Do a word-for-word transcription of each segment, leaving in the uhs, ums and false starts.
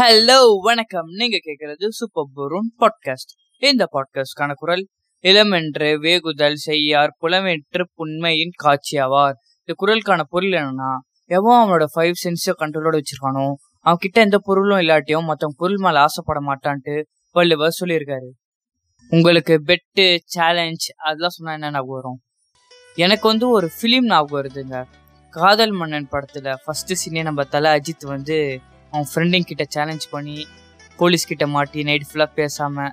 Hello வணக்கம். நீங்க கேட்கறது சூப்பர் ப்ரோன் பாட்காஸ்ட். இந்த பாட்காஸ்டான குரல் இளமென்று வேகுதல் செய்யார் புலமேற்று புண்மையின் காட்சியாவார். இந்த குரலுக்கான பொருள் என்னன்னா, எவன் அவனோட ஃபைவ் சென்ஸோ கண்ட்ரோலோட வச்சிருக்கானோ அவன் கிட்ட எந்த பொருளும் இல்லாட்டியும் மற்றவங்க பொருள் மேல ஆசைப்பட மாட்டான்ட்டு வள்ளுவர் சொல்லியிருக்காரு. உங்களுக்கு பெட்டு சேலஞ்ச் அதெல்லாம் சொன்னா என்ன ஞாபகம் வரும்? எனக்கு வந்து ஒரு ஃபிலிம் ஞாபகம் வருதுங்க. காதல் மன்னன் படத்துல ஃபர்ஸ்ட் சீனே நம்ம தலை அஜித் வந்து அவன் ஃப்ரெண்டுங்க கிட்ட சேலஞ்ச் பண்ணி போலீஸ்கிட்ட மாட்டி நைட் ஃபுல்லாக பேசாமல்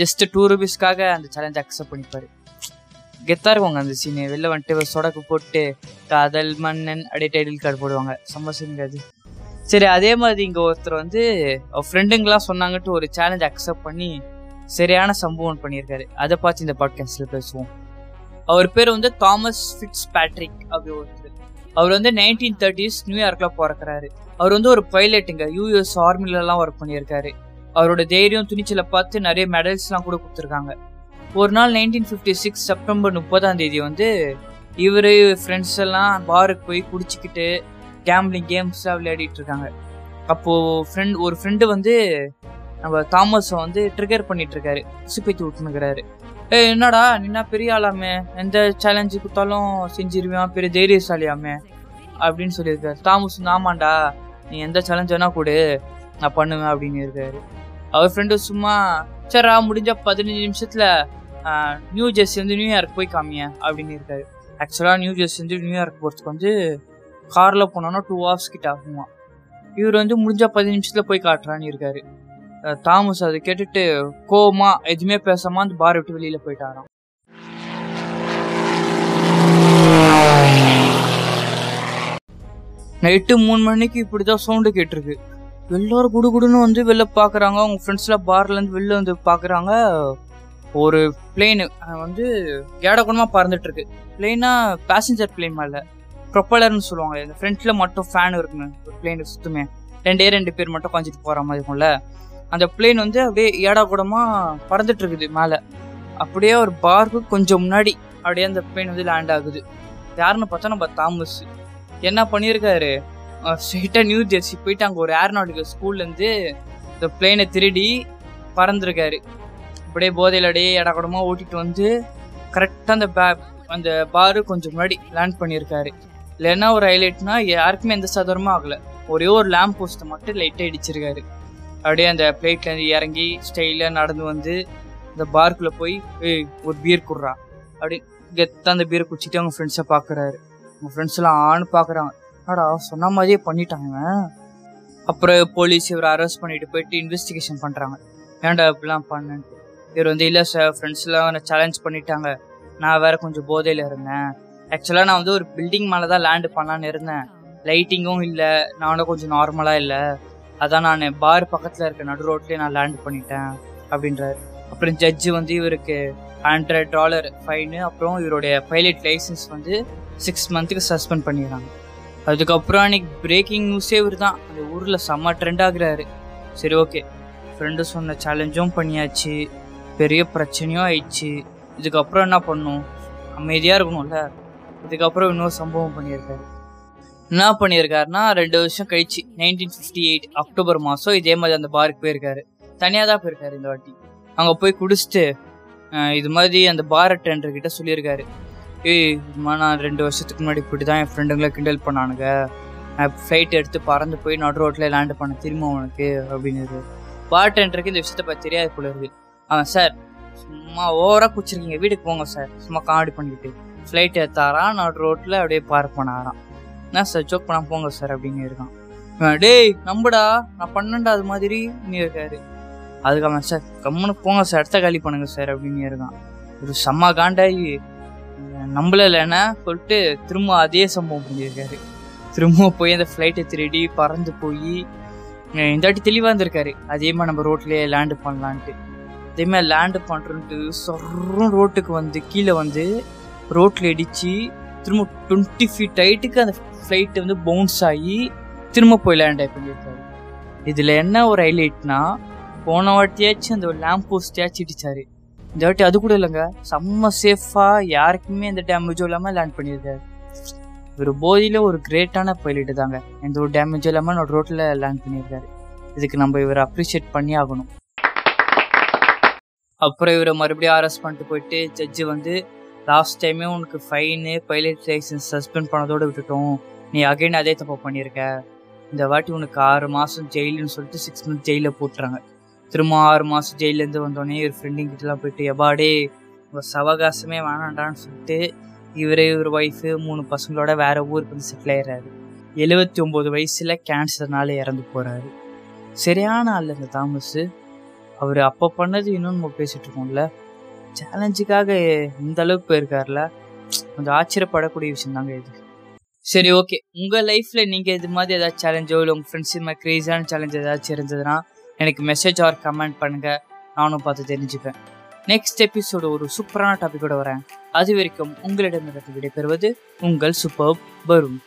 ஜஸ்ட் டூ ருபீஸ்க்காக அந்த சேலஞ்ச் அக்செப்ட் பண்ணிப்பார். கெத்தாக இருக்குவாங்க அந்த சீனு. வெளில வந்துட்டு சொடக்கு போட்டு காதல் மன்னன் அப்படியே டைட்டில் கார்டு போடுவாங்க. செம்ம சீன் அது. சரி, அதே மாதிரி இங்கே ஒருத்தர் வந்து ஃப்ரெண்டுங்களாம் சொன்னாங்கட்டு ஒரு சேலஞ்ச் அக்செப்ட் பண்ணி சரியான சம்பவம் பண்ணியிருக்காரு. அதை பார்த்து இந்த பாட்காஸ்டில் பேசுவோம். அவர் பேர் வந்து தாமஸ் ஃபிட்ஸ் பேட்ரிக். அப்படி ஒருத்தர். அவர் வந்து நைன்டீன் தேர்ட்டிஸ் நியூயார்க்கில் பிறக்கிறாரு. அவர் வந்து ஒரு பைலட்டுங்க. யூஎஸ் ஆர்மிலலாம் ஒர்க் பண்ணியிருக்காரு. அவரோட தைரியம் துணிச்சலை பார்த்து நிறைய மெடல்ஸ்லாம் கூட கொடுத்துருக்காங்க. ஒரு நாள் நைன்டீன் ஃபிஃப்டி சிக்ஸ் செப்டம்பர் முப்பதாம் தேதி வந்து இவர் ஃப்ரெண்ட்ஸ் எல்லாம் பாருக்கு போய் குடிச்சிக்கிட்டு கேம்லிங் கேம்ஸ்லாம் விளையாடிட்டு இருக்காங்க. அப்போது ஃப்ரெண்ட் ஒரு ஃப்ரெண்டு வந்து நம்ம தாமஸை வந்து ட்ரிகர் பண்ணிட்டுருக்காரு, சுப்பேத்தி விட்டுனுக்கிறாரு. ஏ என்னடா நின்னா பெரிய ஆளாமே, எந்த சேலஞ்சு கொடுத்தாலும் செஞ்சிருவான், பெரிய தைரியசாலியாமே அப்படின்னு சொல்லியிருக்காரு. தாமஸ் ஆமாண்டா, நீ எந்த சேலஞ்ச் வேணா கொடு நான் பண்ணுவேன் அப்படின்னு இருக்காரு. அவர் ஃப்ரெண்டு சும்மா சரா முடிஞ்ச பதினஞ்சு நிமிஷத்துல நியூ ஜெர்சி வந்து நியூயார்க் போய் காமிய அப்படின்னு இருக்காரு. ஆக்சுவலாக நியூ ஜெர்சி வந்து நியூயார்க் போகிறதுக்கு வந்து காரில் போனோன்னா டூ ஹவர்ஸ் கிட்ட ஆகுமா. இவர் வந்து முடிஞ்ச பதினஞ்சு நிமிஷத்துல போய் காட்டுறான்னு இருக்காரு. தாமஸ் அதை கேட்டுட்டு கோவமா எதுவுமே பேசாம அந்த பார் விட்டு வெளியில போயிட்டாராம். நைட்டு மூணு மணிக்கு இப்படிதான் சவுண்டு கேட்டிருக்கு. எல்லாரும் குடுகுடுன்னு வந்து வெளில பாக்குறாங்க. அவங்க ஃப்ரெண்ட்ஸ்ல பார்ல இருந்து வெளில வந்து பாக்குறாங்க. ஒரு பிளேனு வந்து ஏடகுணமா பறந்துட்டு இருக்கு. பிளேனா பேசஞ்சர் பிளேன் மேல ப்ரொப்பலர்னு சொல்லுவாங்க. இந்த ஃப்ரண்ட்ல மட்டும் ஃபேன் இருக்குங்க. பிளேனுக்கு சுத்துமே ரெண்டே ரெண்டு பேர் மட்டும் காஞ்சிட்டு போற மாதிரி இருக்கும்ல. அந்த பிளேன் வந்து அப்படியே ஏடா கூடமா பறந்துட்டு இருக்குது மேலே. அப்படியே ஒரு பார்க்கு கொஞ்சம் முன்னாடி அப்படியே அந்த பிளேன் வந்து லேண்ட் ஆகுது. யாருன்னு பார்த்தா நம்ம தாமஸ் என்ன பண்ணியிருக்காரு, ஸ்ட்ரெயிட்டாக நியூ ஜெர்சி போயிட்டு அங்கே ஒரு ஏரோநாட்டிக்கல் ஸ்கூல்லேருந்து இந்த பிளேனை திருடி பறந்துருக்காரு. அப்படியே போதையில் அப்படியே ஏடா கூடமா ஓட்டிட்டு வந்து கரெக்டாக அந்த பே அந்த பாரு கொஞ்சம் முன்னாடி லேண்ட் பண்ணியிருக்காரு. இல்லைன்னா ஒரு ஹைலைட்னா யாருக்குமே எந்த சாதாரணமாக ஆகலை. ஒரே ஒரு லேம்ப் போஸ்ட்டை மட்டும் லைட்டாக இடிச்சிருக்காரு. அப்படியே அந்த பிளேட்லேருந்து இறங்கி ஸ்டைலாக நடந்து வந்து இந்த பார்க்குள்ளே போய் ஒரு பீர் குடுறா அப்படின்னு கெத்தாக அந்த பீரை குடிச்சிட்டு அவங்க ஃப்ரெண்ட்ஸை பார்க்குறாரு. அவங்க ஃப்ரெண்ட்ஸ்லாம் ஆன்னு பார்க்குறாங்க. ஆடா சொன்ன மாதிரியே பண்ணிட்டாங்க. அப்புறம் போலீஸ் இவரை அரெஸ்ட் பண்ணிட்டு போயிட்டு இன்வெஸ்டிகேஷன் பண்ணுறாங்க. ஏன்டா இப்படிலாம் பண்ணேன்ட்டு. இவர் வந்து இல்லை சார், ஃப்ரெண்ட்ஸ்லாம் என்னை சேலஞ்ச் பண்ணிட்டாங்க, நான் வேறு கொஞ்சம் போதையில் இருந்தேன். ஆக்சுவலாக நான் வந்து ஒரு பில்டிங் மேலே தான் லேண்டு பண்ணலான்னு இருந்தேன். லைட்டிங்கும் இல்லை, நானும் கொஞ்சம் நார்மலாக இல்லை, அதான் நான் பார் பக்கத்தில் இருக்க நடு ரோட்லேயே நான் லேண்ட் பண்ணிட்டேன் அப்படின்றாரு. அப்புறம் ஜட்ஜு வந்து இவருக்கு ஹண்ட்ரட் டாலர் ஃபைனு, அப்புறம் இவருடைய பைலட் லைசன்ஸ் வந்து சிக்ஸ் மந்த்துக்கு சஸ்பெண்ட் பண்ணிடுறாங்க. அதுக்கப்புறம் அன்றைக்கி பிரேக்கிங் நியூஸே இவர் தான். அந்த ஊரில் செம்ம ட்ரெண்ட் ஆகுறாரு. சரி ஓகே, ஃப்ரெண்டு சொன்ன சேலஞ்சும் பண்ணியாச்சு, பெரிய பிரச்சனையும் ஆயிடுச்சு, இதுக்கப்புறம் என்ன பண்ணும், அமைதியாக இருக்கணும்ல. இதுக்கப்புறம் இன்னொரு சம்பவம் பண்ணியிருக்காரு. என்ன பண்ணியிருக்காருன்னா, ரெண்டு வருஷம் கழிச்சு நைன்டீன் ஃபிஃப்டி எயிட் அக்டோபர் மாதம் இதே மாதிரி அந்த பாருக்கு போயிருக்காரு. தனியாக தான் போயிருக்காரு இந்த வாட்டி. அங்கே போய் குடிச்சிட்டு இது மாதிரி அந்த பார் அட்டெண்டர்கிட்ட சொல்லியிருக்காரு, ஏய் இதுமா நான் ரெண்டு வருஷத்துக்கு முன்னாடி இப்படி தான் என் ஃப்ரெண்டுங்களை கிண்டல் பண்ணானுங்க, நான் ஃப்ளைட் எடுத்து பறந்து போய் நடு ரோட்டில் லேண்டு பண்ண திரும்ப உனக்கு அப்படின்னு. பார் அட்டெண்டருக்கு இந்த விஷயத்த பற்றி தெரியாது போல இருக்குது. ஆ சார், சும்மா ஓவராக குடிச்சிருக்கீங்க, வீட்டுக்கு போங்க சார், சும்மா காமெடி பண்ணிக்கிட்டு ஃப்ளைட் எடுத்தாரான் நடு ரோட்டில் அப்படியே பார் பண்ணாரான். என்ன சார் ஜோக் பண்ணால் போங்க சார் அப்படின்னு இருக்கான். டேய் நம்புடா, நான் பண்ணண்டா அது மாதிரி இருக்காரு. அதுக்காக சார் கம்முன்னு போங்க சார், அடுத்த காலி பண்ணுங்க சார் அப்படின்னு இருக்கான். ஒரு செம்மா காண்டாயி நம்பலைன்னா சொல்லிட்டு திரும்ப அதே சம்பவம் பண்ணியிருக்காரு. திரும்ப போய் அந்த ஃப்ளைட்டை திருடி பறந்து போய் இந்த வாட்டி தெளிவாக இருந்திருக்காரு. அதே மாதிரி நம்ம ரோட்லேயே லேண்டு பண்ணலான்ட்டு அதேமாதிரி லேண்டு பண்ணுறோன்ட்டு சொர்றும் ரோட்டுக்கு வந்து கீழே வந்து ரோட்டில் இடித்து திரும்ப டுவெண்ட்டி ஃபீட் ஹைட்டுக்கு அந்த ஃப்ளைட்டு வந்து பவுன்ஸ் ஆகி திரும்ப போய் லேண்ட் ஆகி பண்ணியிருக்காரு. இதில் என்ன ஒரு ஹைலைட்னா, போன வாட்டியாச்சும் அந்த ஒரு லேம்ப் போஸ்ட்டையாச்சும் இடிச்சாரு, இந்த வாட்டி அது கூட இல்லைங்க, செம்ம சேஃபாக யாருக்குமே எந்த டேமேஜும் இல்லாமல் லேண்ட் பண்ணியிருக்காரு. இவர் போதியில் ஒரு கிரேட்டான பைலட்டு தாங்க, எந்த ஒரு டேமேஜும் இல்லாமல் ரோட்டில் லேண்ட் பண்ணியிருக்காரு. இதுக்கு நம்ம இவரை அப்ரிஷியேட் பண்ணி ஆகணும். அப்புறம் இவரை மறுபடியும் அரெஸ்ட் பண்ணிட்டு போயிட்டு ஜட்ஜு வந்து லாஸ்ட் டைமே உனக்கு ஃபைனு பைலட் லைசன்ஸ் சஸ்பெண்ட் பண்ணதோடு விட்டுட்டோம், நீ அகைன் அதே தப்பு பண்ணியிருக்க, இந்த வாட்டி உனக்கு ஆறு மாதம் ஜெயிலுன்னு சொல்லிட்டு சிக்ஸ் மந்த் ஜெயிலில் போட்டுறாங்க. திரும்ப ஆறு மாதம் ஜெயிலேருந்து வந்தோடனே ஒரு ஃப்ரெண்டுங்கிட்டலாம் போயிட்டு எபாடே உங்கள் சவகாசமே வேணாண்டான்னு சொல்லிட்டு இவரே ஒரு ஒய்ஃபு மூணு பசங்களோட வேறு ஊருக்கு வந்து செட்டில் ஆயிடுறாரு. எழுபத்தி ஒம்பது வயசில் கேன்சர்னால இறந்து போகிறாரு. சரியான ஆள் இந்த தாமஸு. அவர் அப்போ பண்ணது இன்னும் நம்ம பேசிகிட்டு இருக்கோம்ல, சேலஞ்சுக்காக இந்த அளவுக்கு போயிருக்காருல, கொஞ்சம் ஆச்சரியப்படக்கூடிய விஷயம் தாங்க இது. சரி, ஓகே, உங்கள் லைஃப்பில் நீங்கள் இது மாதிரி ஏதாச்சும் சேலஞ்சோ இல்லை உங்கள் ஃப்ரெண்ட்ஸ் இது மாதிரி க்ரேஸான சேலஞ்ச் ஏதாச்சும் இருந்ததுன்னா எனக்கு மெசேஜ் ஆர் கமெண்ட் பண்ணுங்கள், நானும் பார்த்து தெரிஞ்சுப்பேன். நெக்ஸ்ட் எபிசோடு ஒரு சூப்பரான டாப்பிக்கோடு வரேன். அது வரைக்கும் உங்களிடம் நடந்து விடைபெறுவது உங்கள் சூப்பர் பரும்.